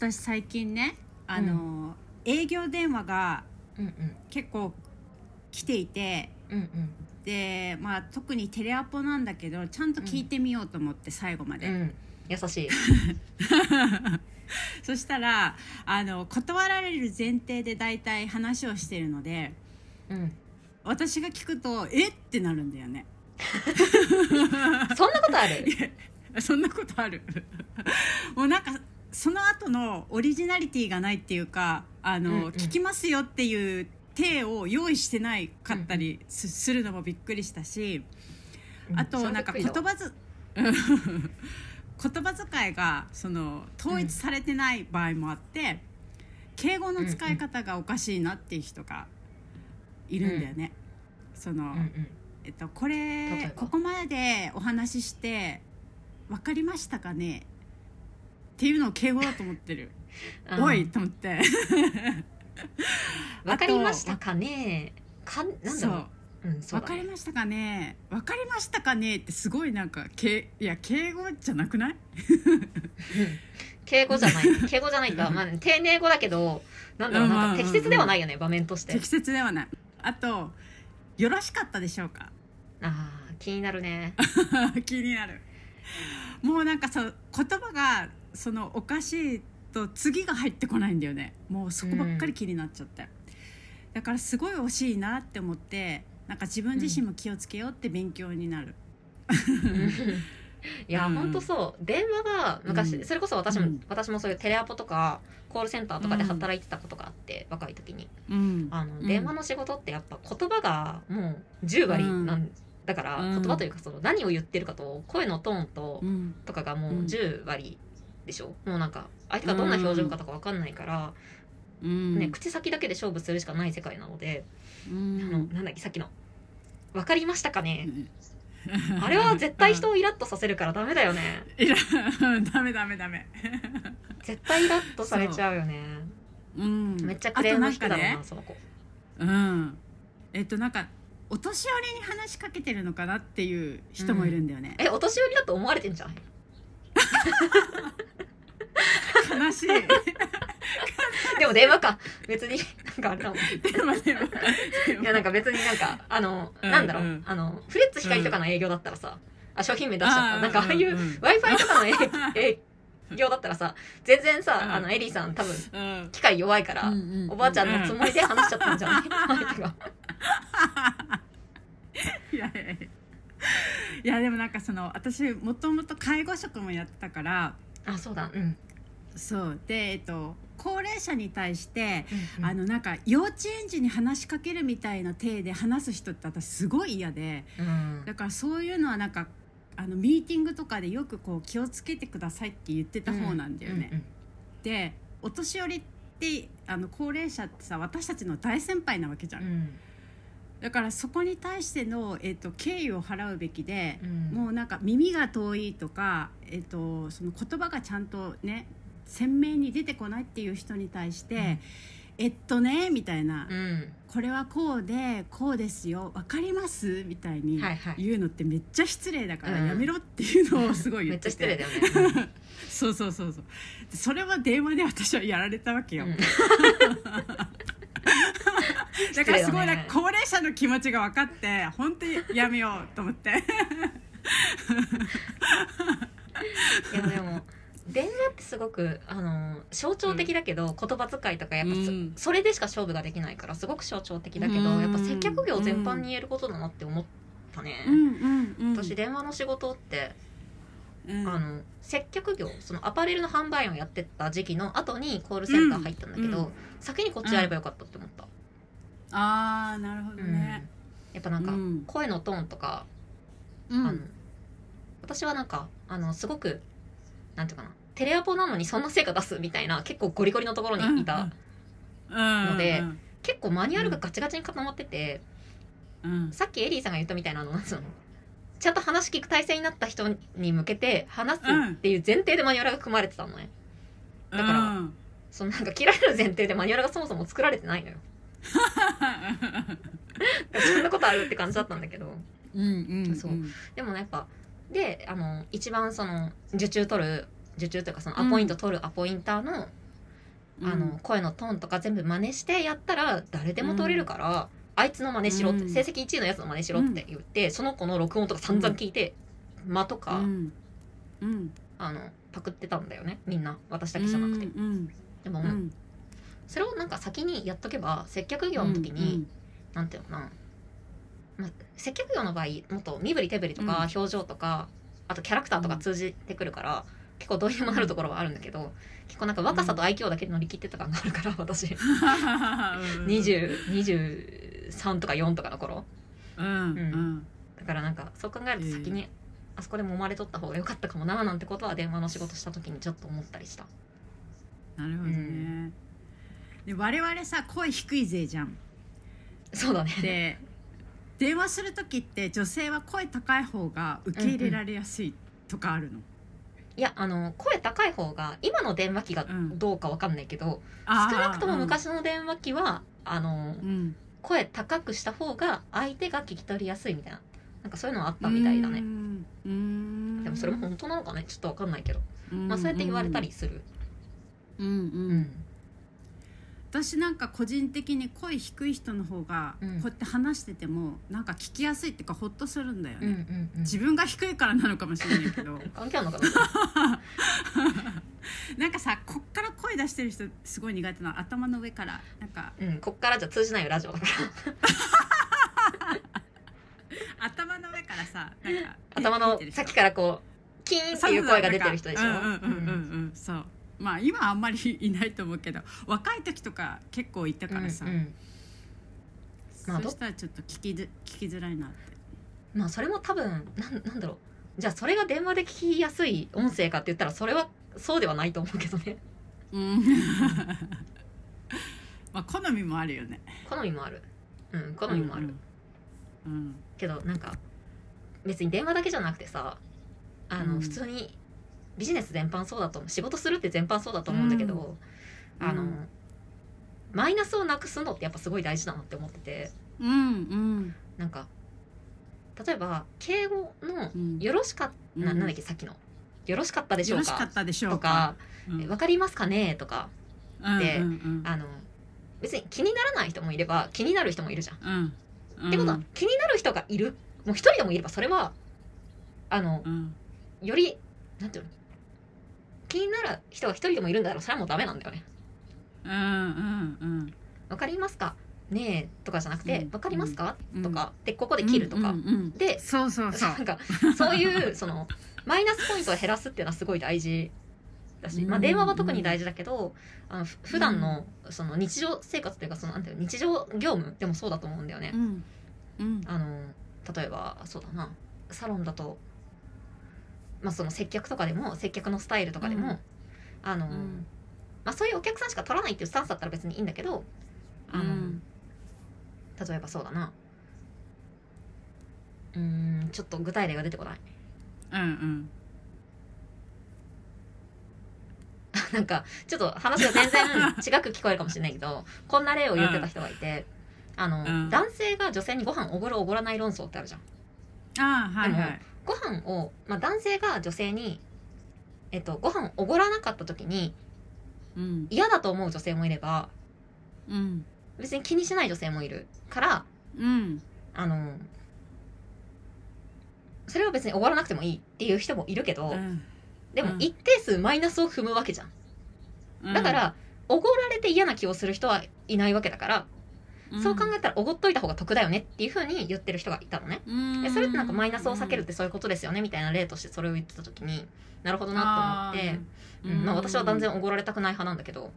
私最近ねうん、営業電話が結構来ていて、うんうん、で、まあ、特にテレアポなんだけどちゃんと聞いてみようと思って、最後まで、うん、優しいそしたら断られる前提で大体話をしてるので、うん、私が聞くとえってなるんだよねそんなことある？そんなことあるもうなんかその後のオリジナリティがないっていうかうんうん、聞きますよっていう手を用意してないかったりするのもびっくりしたし、うん、あとなんか言葉遣いがその統一されてない場合もあって、うん、敬語の使い方がおかしいなっていう人がいるんだよね、うん、その、うんうんここまでお話しして分かりましたかねっていうのを敬語だと思ってるおいと思って分かりましたかねなんだろう、うん、そうだね、分かりましたかね分かりましたかねってすごいなんかいや敬語じゃなくない敬語じゃない敬語じゃないか、まあ、丁寧語だけどなんだろうなんか適切ではないよね、うんうんうん、場面として適切ではない。あとよろしかったでしょうか。ああ気になるね気になる。もうなんかそう言葉がそのおかしいと次が入ってこないんだよね。もうそこばっかり気になっちゃって、うん、だからすごい惜しいなって思ってなんか自分自身も気をつけようって勉強になる、うん、いや、うん、ほんとそう電話が昔、うん、それこそ私もそういうテレアポとかコールセンターとかで働いてたことがあって、うん、若い時に、うん、電話の仕事ってやっぱ言葉がもう10割なんです、うんだから言葉というかその何を言ってるかと声のトーンとかがもう10割でしょ、うん、もうなんか相手がどんな表情かとか分かんないから、うんね、口先だけで勝負するしかない世界なので、うん、なんだっけさっきの分かりましたかね、うん、あれは絶対人をイラッとさせるからダメだよねダメ絶対イラッとされちゃうよねう、うん、めっちゃクレーム引くだろうな、ね、その子うんなんかお年寄りに話しかけてるのかなっていう人もいるんだよね、うん、お年寄りだと思われてんじゃん悲しいでも電話か別になんかあれだもん電話いやなんか別になんかなんだろう、うんうん、フレッツ光とかの営業だったらさ、うん、商品名出しちゃったなんかああいう Wi-Fi とかの営業だったらさ全然さ、うん、エリーさん多分、うん、機械弱いから、うんうん、おばあちゃんのつもりで話しちゃったんじゃない、うん、相手がいやでもなんかその私もともと介護職もやってたからあそうだうんそうで高齢者に対して、うんうん、なんか幼稚園児に話しかけるみたいな体で話す人って私すごい嫌で、うん、だからそういうのはなんかミーティングとかでよくこう気をつけてくださいって言ってた方なんだよね、うんうんうん、でお年寄りって高齢者ってさ私たちの大先輩なわけじゃん、うんだからそこに対しての、敬意を払うべきで、うん、もうなんか耳が遠いとか、その言葉がちゃんとね鮮明に出てこないっていう人に対して、うん、ねみたいな、うん、これはこうでこうですよわかりますみたいに言うのってめっちゃ失礼だからやめろっていうのをすごい言ってて、うん、めっちゃ失礼だよねそうそれは電話で私はやられたわけよ、うんだからすごいなんか高齢者の気持ちが分かって本当にやめようと思っていやでも電話ってすごく象徴的だけど、うん、言葉遣いとかやっぱ、うん、それでしか勝負ができないからすごく象徴的だけど、うん、やっぱ接客業全般に言えることだなって思ったね、うん、私電話の仕事って、うん、接客業そのアパレルの販売員をやってた時期の後にコールセンター入ったんだけど、うん、先にこっちやればよかったって思った、うんあーなるほどね、うん、やっぱなんか声のトーンとか、うん、私はなんかすごくなんていうかなテレアポなのにそんな成果出すみたいな結構ゴリゴリのところにいたので、うんうんうん、結構マニュアルがガチガチに固まってて、うん、さっきエリーさんが言ったみたいななんつうのちゃんと話聞く体制になった人に向けて話すっていう前提でマニュアルが組まれてたのねだから、うん、そのなんか嫌いな前提でマニュアルがそもそも作られてないのよそんなことあるって感じだったんだけどそうでもやっぱで一番その受注というかそのアポイント取るアポインターの声のトーンとか全部真似してやったら誰でも取れるから、あいつの真似しろって、成績1位のやつの真似しろって言って、その子の録音とか散々聞いて、間とか、パクってたんだよね、みんな。私だけじゃなくて、でも、それをなんか先にやっとけば、接客業の時に、なんていうのかな、接客業の場合もっと身振り手振りとか表情とか、あとキャラクターとか通じてくるから、結構どうにもなるところはあるんだけど、結構なんか若さと愛嬌だけ乗り切ってた感があるから私、23とか4とかの頃、だからなんかそう考えると先にあそこで揉まれとった方が良かったかもななんてことは電話の仕事した時にちょっと思ったりした。なるほどね、で我々さ声低い勢じゃん。そうだね。で電話する時って女性は声高い方が受け入れられやすいとかあるの？いや声高い方が今の電話機がどうか分かんないけど、少なくとも昔の電話機は声高くした方が相手が聞き取りやすいみたいな、なんかそういうのあったみたいだね。でもそれも本当なのかね、ちょっと分かんないけど、そうやって言われたりする。私なんか個人的に声低い人の方がこうやって話しててもなんか聞きやすいっていうか、ホッとするんだよね、自分が低いからなのかもしれないけど関係あるのかななんかさ、こっから声出してる人すごい苦手な、頭の上からなんか、こっからじゃ通じないよラジオだから頭の上からさ、なんか頭の先からこうキーンっていう声が出てる人でしょ。そう、まあ今あんまりいないと思うけど、若い時とか結構いたからさ、そうしたらちょっと聞きづらいなって。まあそれも多分なんだろう、じゃあそれが電話で聞きやすい音声かって言ったらそれはそうではないと思うけどね。まあ好みもあるよね。好みもある。好みもある。けどなんか別に電話だけじゃなくてさ、普通に。ビジネス全般そうだと思う、仕事するって全般そうだと思うんだけど、マイナスをなくすのってやっぱすごい大事だなって思ってて、なんか例えば敬語のよろしか、なんだっけ、さっきのよろしかったでしょうかとか、わかりますかねとかで、別に気にならない人もいれば気になる人もいるじゃん、ってことは気になる人がいる、もう一人でもいればそれはよりなんていうの、気になる人が一人でもいるんだろう、それはもうダメなんだよね。わかりますかねえとかじゃなくて、わかりますかとかでここで切るとか、でなんかそういうそのマイナスポイントを減らすっていうのはすごい大事だし、まあ電話は特に大事だけど、普段のその日常生活というか、そのなんていうの、日常業務でもそうだと思うんだよね。例えばそうだな、サロンだと。まあ、その接客とかでも、接客のスタイルとかでも、そういうお客さんしか取らないっていうスタンスだったら別にいいんだけど、例えばそうだな、ちょっと具体例が出てこない。なんかちょっと話が全然違く聞こえるかもしれないけどこんな例を言ってた人がいて、男性が女性にご飯おごるおごらない論争ってあるじゃん。ご飯を、男性が女性に、ご飯をおごらなかった時に、嫌だと思う女性もいれば、別に気にしない女性もいるから、それは別におごらなくてもいいっていう人もいるけど、でも一定数マイナスを踏むわけじゃん、だからおごられて嫌な気をする人はいないわけだから。そう考えたらおごっといた方が得だよねっていう風に言ってる人がいたのね。でそれってなんかマイナスを避けるってそういうことですよねみたいな例としてそれを言ってた時になるほどなと思って、私は断然おごられたくない派なんだけど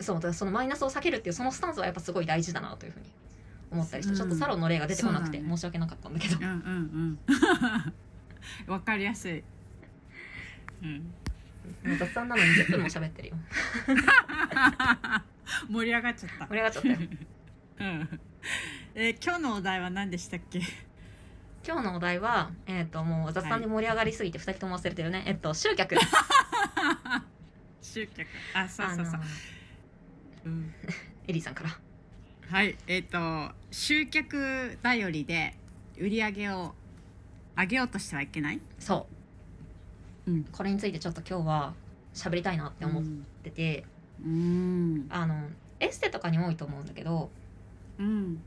そう、そのマイナスを避けるっていうそのスタンスはやっぱすごい大事だなという風に思ったりして、ちょっとサロンの例が出てこなくて申し訳なかったんだけど、わかりやすい。雑談なのに10分も喋ってるよ盛り上がっちゃったよ、今日のお題は何でしたっけ？今日のお題は、もう雑談で盛り上がりすぎて2人とも忘れてるね、集客あ、そう、エリーさんから集客頼りで売り上げを上げようとしてはいけない。そう、うん、これについてちょっと今日は喋りたいなって思ってて、うん、エステとかに多いと思うんだけど、うん、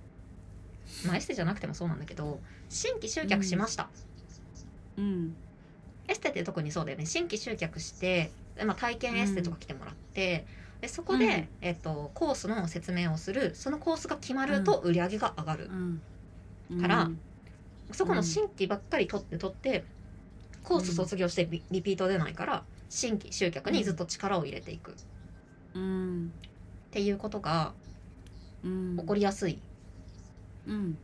まあエステじゃなくてもそうなんだけど、新規集客しました、うんうん、エステって特にそうだよね。新規集客して、まあ、体験エステとか来てもらって、うん、でそこで、うんコースの説明をする。そのコースが決まると売り上げが上がる、うん、から、うん、そこの新規ばっかり取ってコース卒業してリピート出ないから、新規集客にずっと力を入れていく、うん、っていうことが起こりやすい、うん、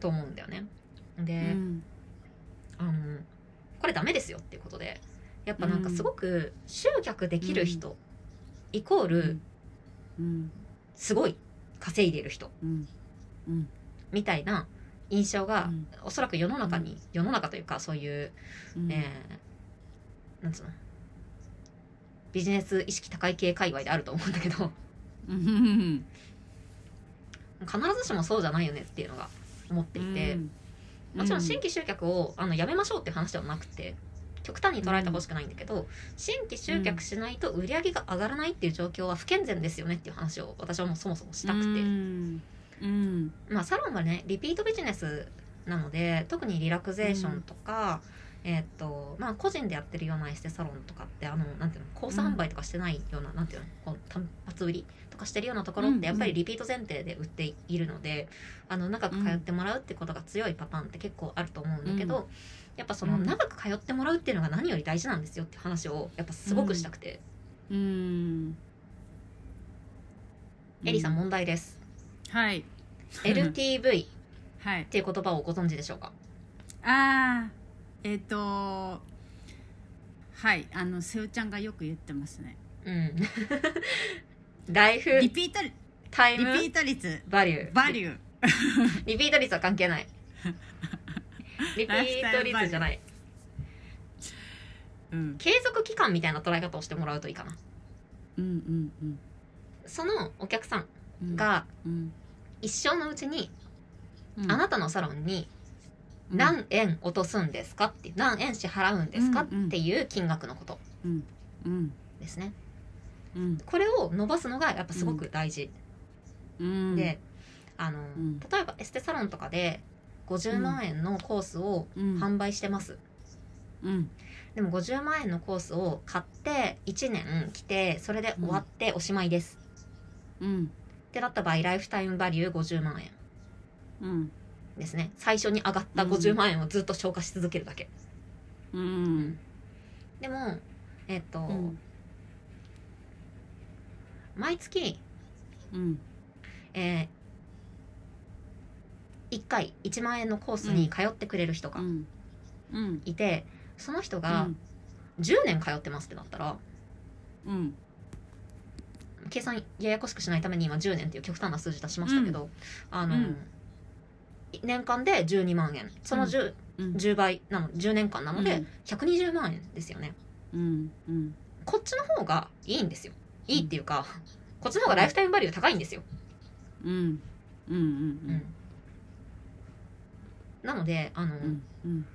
と思うんだよね。で、うん、これダメですよっていうことで、やっぱなんかすごく集客できる人、うん、イコール、うん、すごい稼いでる人、うんうん、みたいな印象が、うん、おそらく世の中に、うん、世の中というかそういう、うんなんつうのビジネス意識高い系界隈であると思うんだけど必ずしもそうじゃないよねっていうのが思っていて、うん、もちろん新規集客をやめましょうっていう話ではなくて、極端に捉えてほしくないんだけど、うん、新規集客しないと売り上げが上がらないっていう状況は不健全ですよねっていう話を私はもうそもそもしたくて、うんうん、まあサロンはねリピートビジネスなので、特にリラクゼーションとか、うん、まあ個人でやってるようなエステサロンとかってなんていうのコース販売とかしてないような、うん、なんていうのこう単発売りとかしてるようなところってやっぱりリピート前提で売っているので、うん、長く通ってもらうってことが強いパターンって結構あると思うんだけど、うん、やっぱその長く通ってもらうっていうのが何より大事なんですよって話をやっぱすごくしたくて、うんうん、エリさん問題です。はいLTV っていう言葉をご存知でしょうか。ああはい瀬尾ちゃんがよく言ってますね、うん、ライフリピートタイムリピート率バリューリピート率は関係ない。リピート率じゃない、うん、継続期間みたいな捉え方をしてもらうといいかな、うんうんうん、そのお客さんが、うん、一生のうちに、うん、あなたのサロンに何円落とすんですかって、うん、何円支払うんですかっていう金額のことですね、うんうん、これを伸ばすのがやっぱすごく大事、うん、でうん、例えばエステサロンとかで50万円のコースを販売してます、うんうん、でも50万円のコースを買って1年来てそれで終わっておしまいです、うんうんってなった場合、ライフタイムバリュー50万円、うん、ですね。最初に上がった50万円をずっと消化し続けるだけ、うんうん、でもうん、毎月、うん1回1万円のコースに通ってくれる人がいて、うん、その人が10年通ってますってなったら、うん計算ややこしくしないために今10年っていう極端な数字出しましたけど、うん、年間で12万円その 10倍なの10年間なので120万円ですよね、うんうん、こっちの方がいいんですよ。いいっていうか、うん、こっちの方がライフタイムバリュー高いんですよ、うんうんうんうん、なのでうんうん、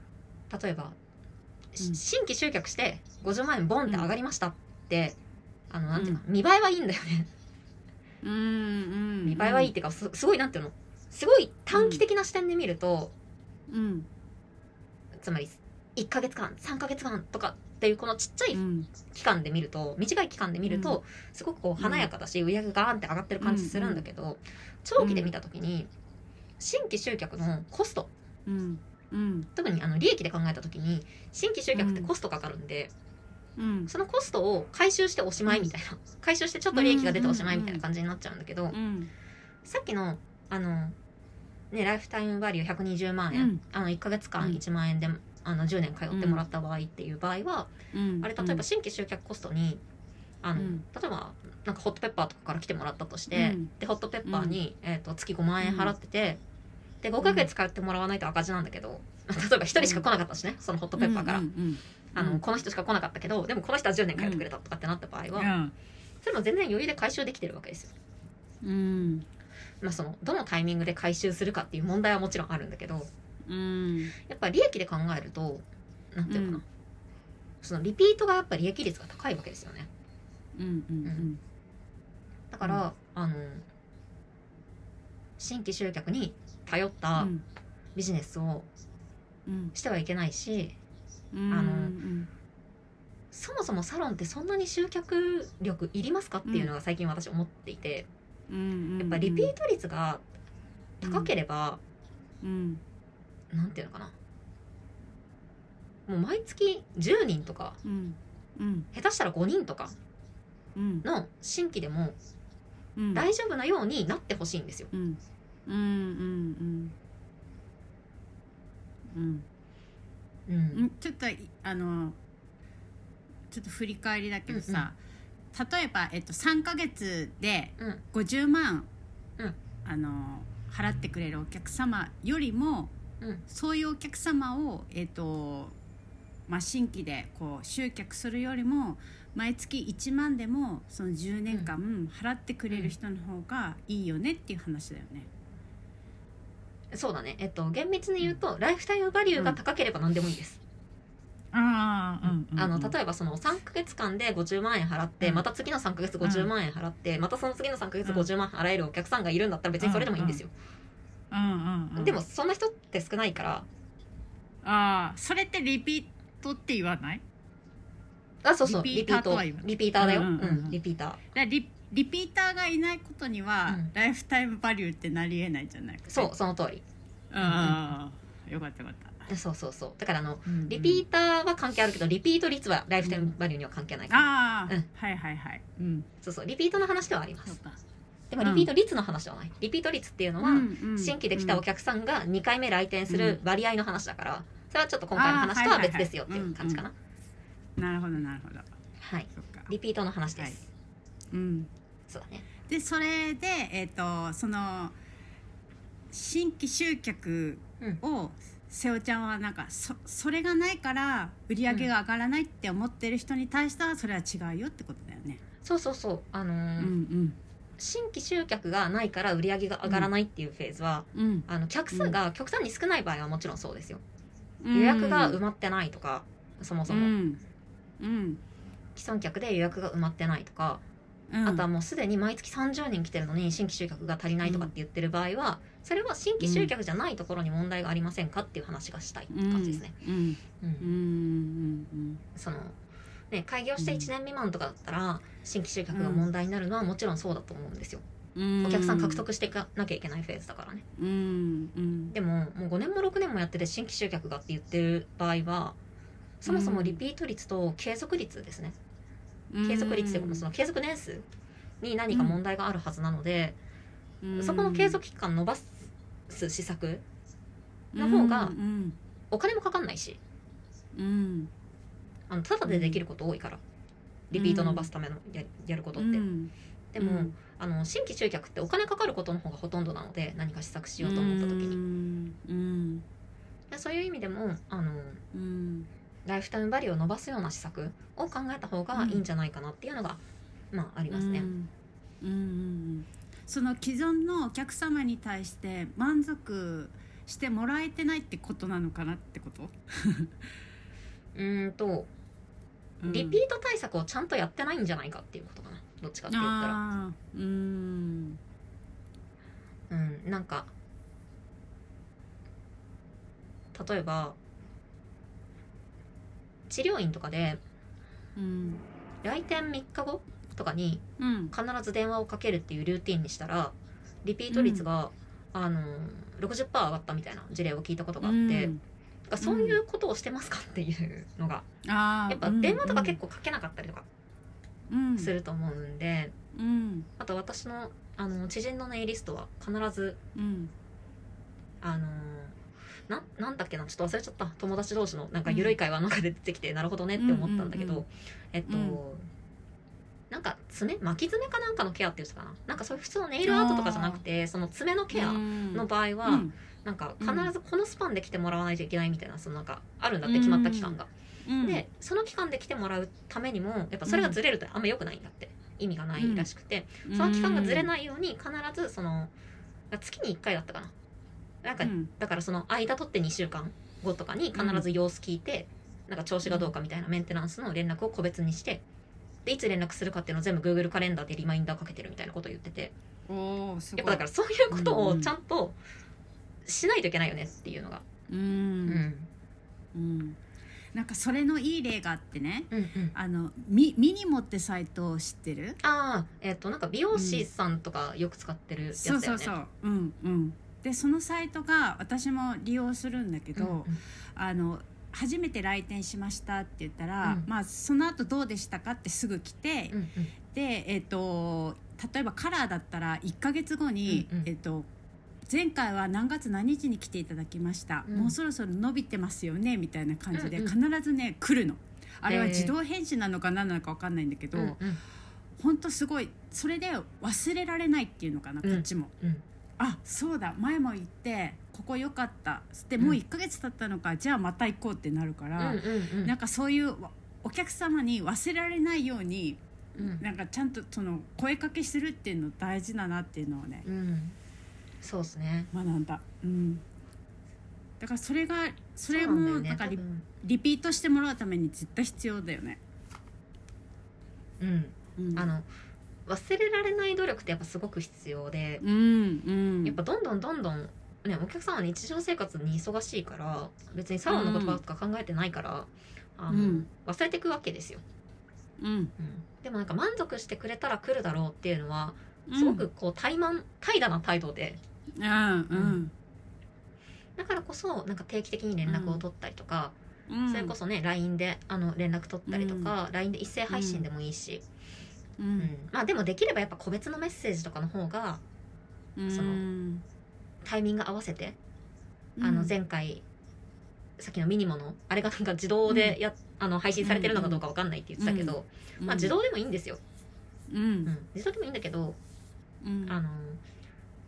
例えば、うん、新規集客して50万円ボンって上がりましたって、うんなんていうか、うん、見栄えはいいんだよね。見栄えはいいっていうかすごいなんていうのすごい短期的な視点で見ると、うん、つまり1ヶ月間3ヶ月間とかっていうこのちっちゃい期間で見ると、うん、短い期間で見ると、うん、すごくこう華やかだし、うん、売り上げがーンって上がってる感じするんだけど、うん、長期で見た時に新規集客のコスト、うんうん、特に利益で考えた時に新規集客ってコストかかるんで、うんうん、そのコストを回収しておしまいみたいな、回収してちょっと利益が出ておしまいみたいな感じになっちゃうんだけど、うんうん、さっきのねライフタイムバリュー120万円、うん、1ヶ月間1万円で10年通ってもらった場合っていう場合は、うん、あれ例えば新規集客コストにうん、例えばなんかホットペッパーとかから来てもらったとして、うん、でホットペッパーに、月5万円払ってて、で5ヶ月通ってもらわないと赤字なんだけど、例えば1人しか来なかったしね、そのホットペッパーから、うんうんうん、この人しか来なかったけどでもこの人は10年通ってくれたとかってなった場合は、うん、それも全然余裕で回収できてるわけですよ、うんまあ、どのタイミングで回収するかっていう問題はもちろんあるんだけど、うん、やっぱり利益で考えるとなんていうかな、うん、そのリピートがやっぱり利益率が高いわけですよね。うんうんうん、だから、うん、新規集客に頼ったビジネスをしてはいけないし、うん、うん、そもそもサロンってそんなに集客力いりますかっていうのが最近私思っていて、うん、やっぱリピート率が高ければ、うんうん、なんていうのかな、もう毎月10人とか、うんうん、下手したら5人とかの新規でも大丈夫なようになってほしいんですよ。うんうんうんうんうん、ちょっと振り返りだけどさ、うんうん、例えば、3ヶ月で50万、うん、払ってくれるお客様よりも、うん、そういうお客様を、まあ、新規でこう集客するよりも毎月1万でもその10年間払ってくれる人の方がいいよねっていう話だよね。そうだね、厳密に言うと、うん、ライフタイムバリューが高ければ何でもいいです。例えばその3ヶ月間で50万円払って、うん、また次の3ヶ月50万円払って、うん、またその次の3ヶ月50万円払えるお客さんがいるんだったら別にそれでもいいんですよ、うんうんうん、でもそんな人って少ないから。ああ、それってリピートって言わない？あ、そうそう、リピートとは言わない。リピーターだよ、うんうんうん、リピーターだ。リピーターがいないことには、うん、ライフタイムバリューってなりえないじゃないか、ね、そう、その通り。あ、うん、よかったよかった。そうそうそう。だからうんうん、リピーターは関係あるけど、リピート率はライフタイムバリューには関係ないから。うん、ああ、うん、はいはいはい、うん。そうそう、リピートの話ではあります。でもリピート率の話ではない。リピート率っていうのは、うんうん、新規で来たお客さんが2回目来店する割合の話だから、それはちょっと今回の話とは別ですよっていう感じかな。なるほどなるほど。はい。リピートの話です。はい、うん。そうだね。でそれでその新規集客を、うん、瀬尾ちゃんはなんかそれがないから売り上げが上がらないって思ってる人に対してはそれは違うよってことだよね。そうそうそう。うんうん、新規集客がないから売り上げが上がらないっていうフェーズは、うん、客数が極端に少ない場合はもちろんそうですよ。うん、予約が埋まってないとかそもそも、うんうん、既存客で予約が埋まってないとか。あとはもうすでに毎月30人来てるのに新規集客が足りないとかって言ってる場合は、それは新規集客じゃないところに問題がありませんかっていう話がしたいって感じですね。うんうんうん、そのね、開業して1年未満とかだったら新規集客が問題になるのはもちろんそうだと思うんですよ。お客さん獲得していかなきゃいけないフェーズだからね。でももう5年も6年もやってて新規集客がって言ってる場合は、そもそもリピート率と継続率ですね。継続率というかその継続年数に何か問題があるはずなので、うん、そこの継続期間伸ばす施策の方がお金もかかんないし、うん、ただでできること多いからリピート伸ばすための やることって、うん、でも、うん、新規集客ってお金かかることの方がほとんどなので、何か施策しようと思った時に、うん、そういう意味でもうんライフタイムバリューを伸ばすような施策を考えた方がいいんじゃないかなっていうのが、うん、まあありますね。うんうん、その既存のお客様に対して満足してもらえてないってことなのかなってこと？リピート対策をちゃんとやってないんじゃないかっていうことかな。どっちかって言ったら、なんか例えば。治療院とかで、うん、来店3日後とかに必ず電話をかけるっていうルーティンにしたらリピート率が、60% 上がったみたいな事例を聞いたことがあって、だからそういうことをしてますかっていうのが、やっぱ電話とか結構かけなかったりとかすると思うんで、あと私の、知人のネイリストは必ず、なんだっけな、ちょっと忘れちゃった。友達同士のなんか緩い会話の中で出てきて、なるほどねって思ったんだけど、なんか巻き爪かなんかのケアって言ってたかな。なんかそういう普通のネイルアートとかじゃなくて、その爪のケアの場合は、なんか必ずこのスパンで来てもらわないといけないみたいな、そのなんかあるんだって、決まった期間が、でその期間で来てもらうためにもやっぱそれがずれるとあんま良くないんだって、意味がないらしくて、その期間がずれないように必ずその月に1回だったかななんか、うん、だからその間取って2週間後とかに必ず様子聞いて、うん、なんか調子がどうかみたいなメンテナンスの連絡を個別にしてでいつ連絡するかっていうのを全部 Google カレンダーでリマインダーかけてるみたいなことを言ってて、おーすごい。やっぱだからそういうことをちゃんとしないといけないよねっていうのが、うんうんうん、なんかそれのいい例があってね、うんうん、あのミニモってサイトを知ってる？あー、なんか美容師さんとかよく使ってるやつだよね、うん、そうそうそう、うんうん、でそのサイトが私も利用するんだけど、うんうん、初めて来店しましたって言ったら、うんまあ、その後どうでしたかってすぐ来て、うんうん、で、例えばカラーだったら1ヶ月後に、うんうん前回は何月何日に来ていただきました、うん、もうそろそろ伸びてますよねみたいな感じで必ずね、うんうん、来るの。あれは自動返信なのか何なのか分かんないんだけど、うんうん、ほんとすごいそれで忘れられないっていうのかな、こっちも、うんうん、あそうだ前も言ってここ良かったでもう1ヶ月経ったのか、うん、じゃあまた行こうってなるから、うんうんうん、なんかそういうお客様に忘れられないように、うん、なんかちゃんとその声かけするっていうの大事だなっていうのをね、うんそうですね学んだ、うん、だからそれもなんか リピートしてもらうために絶対必要だよね、うんうん、忘れられない努力ってやっぱすごく必要で、うんうん、やっぱどんどんね、お客さんは日常生活に忙しいから別にサロンのことばっか考えてないから、うん、忘れていくわけですよ、うんうん、でもなんか満足してくれたら来るだろうっていうのはすごくこう怠惰な態度で、うんうん、だからこそなんか定期的に連絡を取ったりとか、うん、それこそね LINE で連絡取ったりとか、うん、LINE で一斉配信でもいいし、うんうん、まあでもできればやっぱ個別のメッセージとかの方が、うん、そのタイミング合わせて、うん、前回さっきのミニモのあれがなんか自動で配信されてるのかどうか分かんないって言ってたけど、うん、まあ自動でもいいんですよ、うんうん、自動でもいいんだけど、うん、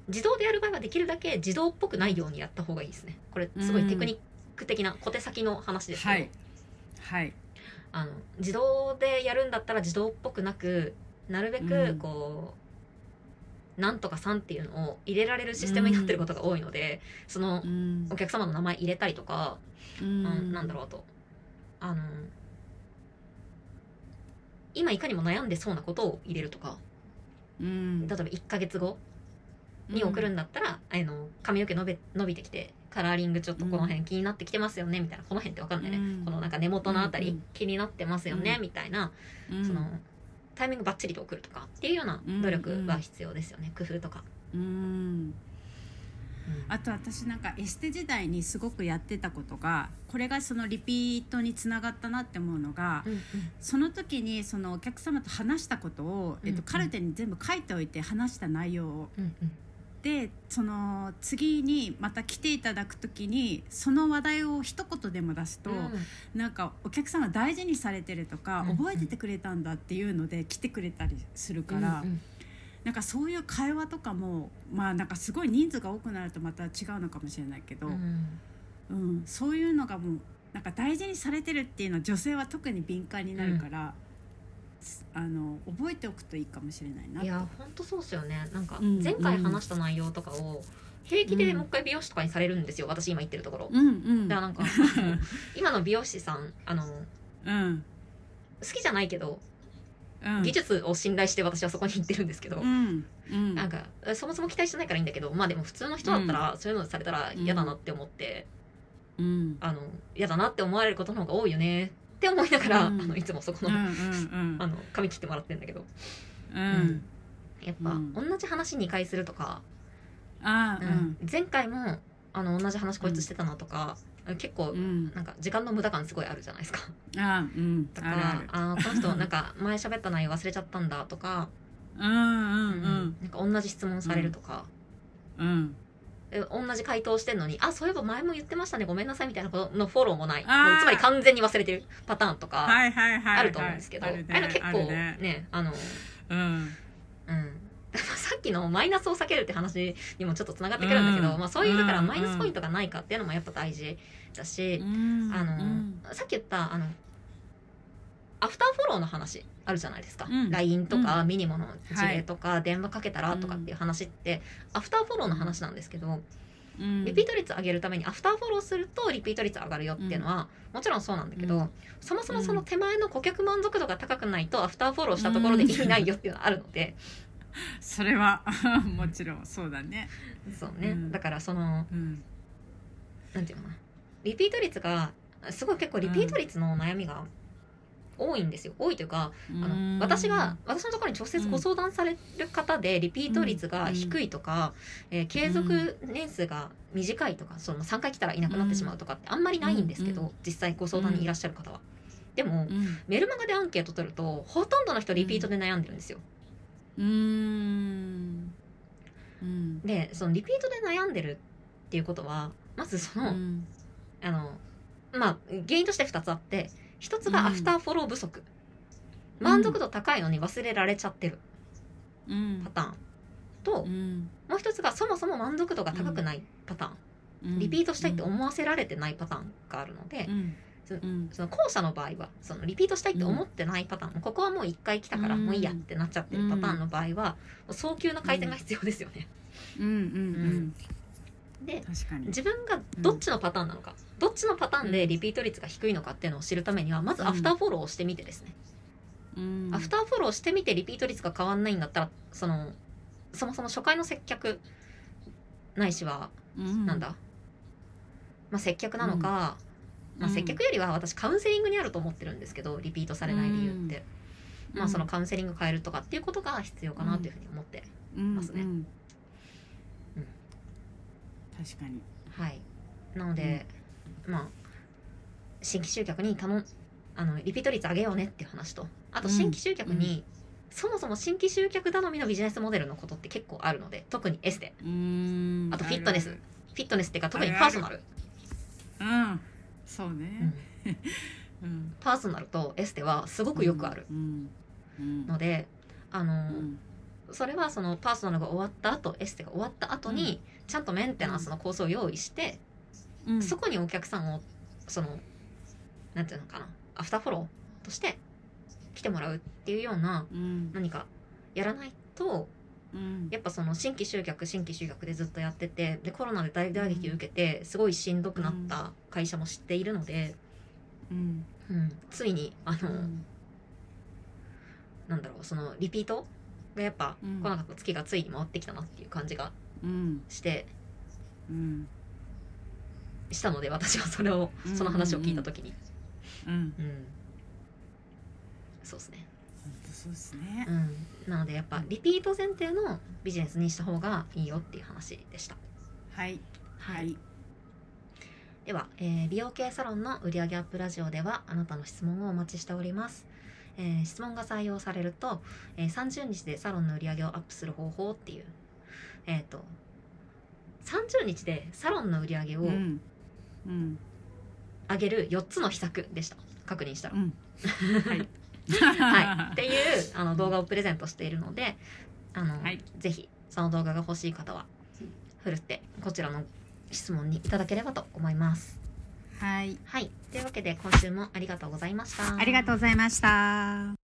自動でやる場合はできるだけ自動っぽくないようにやった方がいいですね。これすごいテクニック的な小手先の話ですけど、はいはい、自動でやるんだったら自動っぽくなくなるべくこう、なんとか3っていうのを入れられるシステムになってることが多いので、その、お客様の名前入れたりとか、なんだろうと今いかにも悩んでそうなことを入れるとか、例えば1ヶ月後に送るんだったら、髪の毛伸びてきてカラーリングちょっとこの辺気になってきてますよねみたいな、この辺って分かんないね、このなんか根元のあたり気になってますよねみたいな、そのタイミングバッチリと送るとかっていうような努力は必要ですよね、工夫とか、あと私なんかエステ時代にすごくやってたことが、これがそのリピートにつながったなって思うのが、うんうん、その時にそのお客様と話したことを、カルテに全部書いておいて話した内容を、うんうん、でその次にまた来ていただく時にその話題を一言でも出すと、なんかお客様大事にされてるとか、覚えててくれたんだっていうので来てくれたりするから、うんうん、なんかそういう会話とかも、まあなんかすごい人数が多くなるとまた違うのかもしれないけど、うんうん、そういうのがもうなんか大事にされてるっていうのは女性は特に敏感になるから、うん、覚えておくといいかもしれないなと。いや本当そうですよね。なんか前回話した内容とかを平気でもう一回美容師とかにされるんですよ、私今行ってるところ、うんうん、だからなんか今の美容師さんうん、好きじゃないけど技術を信頼して私はそこに行ってるんですけど、うんうん、なんかそもそも期待してないからいいんだけど、まあでも普通の人だったらそういうのされたら嫌だなって思って、うん、嫌だなって思われることの方が多いよねって思いながら、うん、いつもそこの、うんうんうん、髪切ってもらってるんだけど、うんうん、やっぱ、うん、同じ話2回するとか、あ、うん、前回も同じ話こいつしてたなとか、結構なんか時間の無駄感すごいあるじゃないですか。あ、うん、だからこの人なんか前喋った内容忘れちゃったんだとか、うんうんうん、なんか同じ質問されるとか、うんうん、同じ回答してんのに、あそういえば前も言ってましたねごめんなさいみたいなことのフォローもない、つまり完全に忘れてるパターンとかあると思うんですけど、はいはいはいはい、あれ結構ね、うんうんさっきのマイナスを避けるって話にもちょっとつながってくるんだけど、まあ、そういうだからマイナスポイントがないかっていうのもやっぱ大事だし、さっき言ったアフターフォローの話あるじゃないですか、LINE とかミニモの事例とか電話かけたらとかっていう話ってアフターフォローの話なんですけど、うん、リピート率上げるためにアフターフォローするとリピート率上がるよっていうのは、うん、もちろんそうなんだけど、うん、そもそもその手前の顧客満足度が高くないとアフターフォローしたところで意味ないよっていうのはあるので、うん、それはもちろんそうだね。そうね、うん、だからその、うん、なんていうのかな、リピート率がすごい、結構リピート率の悩みが多いんですよ。多いというか、私のところに直接ご相談される方でリピート率が低いとか、継続年数が短いとか、その3回来たらいなくなってしまうとかってあんまりないんですけど、実際ご相談にいらっしゃる方は。でも、メルマガでアンケート取るとほとんどの人リピートで悩んでるんですよ。でそのリピートで悩んでるっていうことは、まずその、原因として2つあって、一つがアフターフォロー不足、満足度高いのに忘れられちゃってるパターンと、もう一つがそもそも満足度が高くないパターン、リピートしたいって思わせられてないパターンがあるので、その後者の場合はそのリピートしたいって思ってないパターン、ここはもう一回来たからもういいやってなっちゃってるパターンの場合は早急な改善が必要ですよね。で、自分がどっちのパターンなのか、どっちのパターンでリピート率が低いのかっていうのを知るためには、まずアフターフォローをしてみてですね、アフターフォローしてみてリピート率が変わんないんだったら、そもそも初回の接客ないしは、接客なのか、接客よりは私カウンセリングにあると思ってるんですけど、リピートされない理由って、そのカウンセリング変えるとかっていうことが必要かなというふうに思ってますね。確かに、はい、なので、新規集客にリピート率上げようねっていう話と、あと新規集客に、そもそも新規集客頼みのビジネスモデルのことって結構あるので、特にエステ、あとフィットネスっていうか、特にパーソナル、パーソナルとエステはすごくよくあるので、それはそのパーソナルが終わった後、エステが終わった後にちゃんとメンテナンスのコースを用意して、そこにお客さんをなんていうのかな、アフターフォローとして来てもらうっていうような何かやらないと、やっぱその新規集客でずっとやってて、でコロナで大打撃を受けてすごいしんどくなった会社も知っているので、ついにそのリピートやっぱ来なかった月がついに回ってきたなっていう感じがして、したので、私はその話を聞いた時に、そうですね。本当そうですね。なのでやっぱリピート前提のビジネスにした方がいいよっていう話でした。はいはい。では、美容系サロンの売上アップラジオではあなたの質問をお待ちしております。質問が採用されると、30日でサロンの売り上げをアップする方法っていう、30日でサロンの売り上げを上げる4つの秘策でした。確認したら、はいはい、っていう動画をプレゼントしているので、ぜひその動画が欲しい方はふるってこちらの質問にいただければと思います。はい、というわけで今週もありがとうございました。ありがとうございました。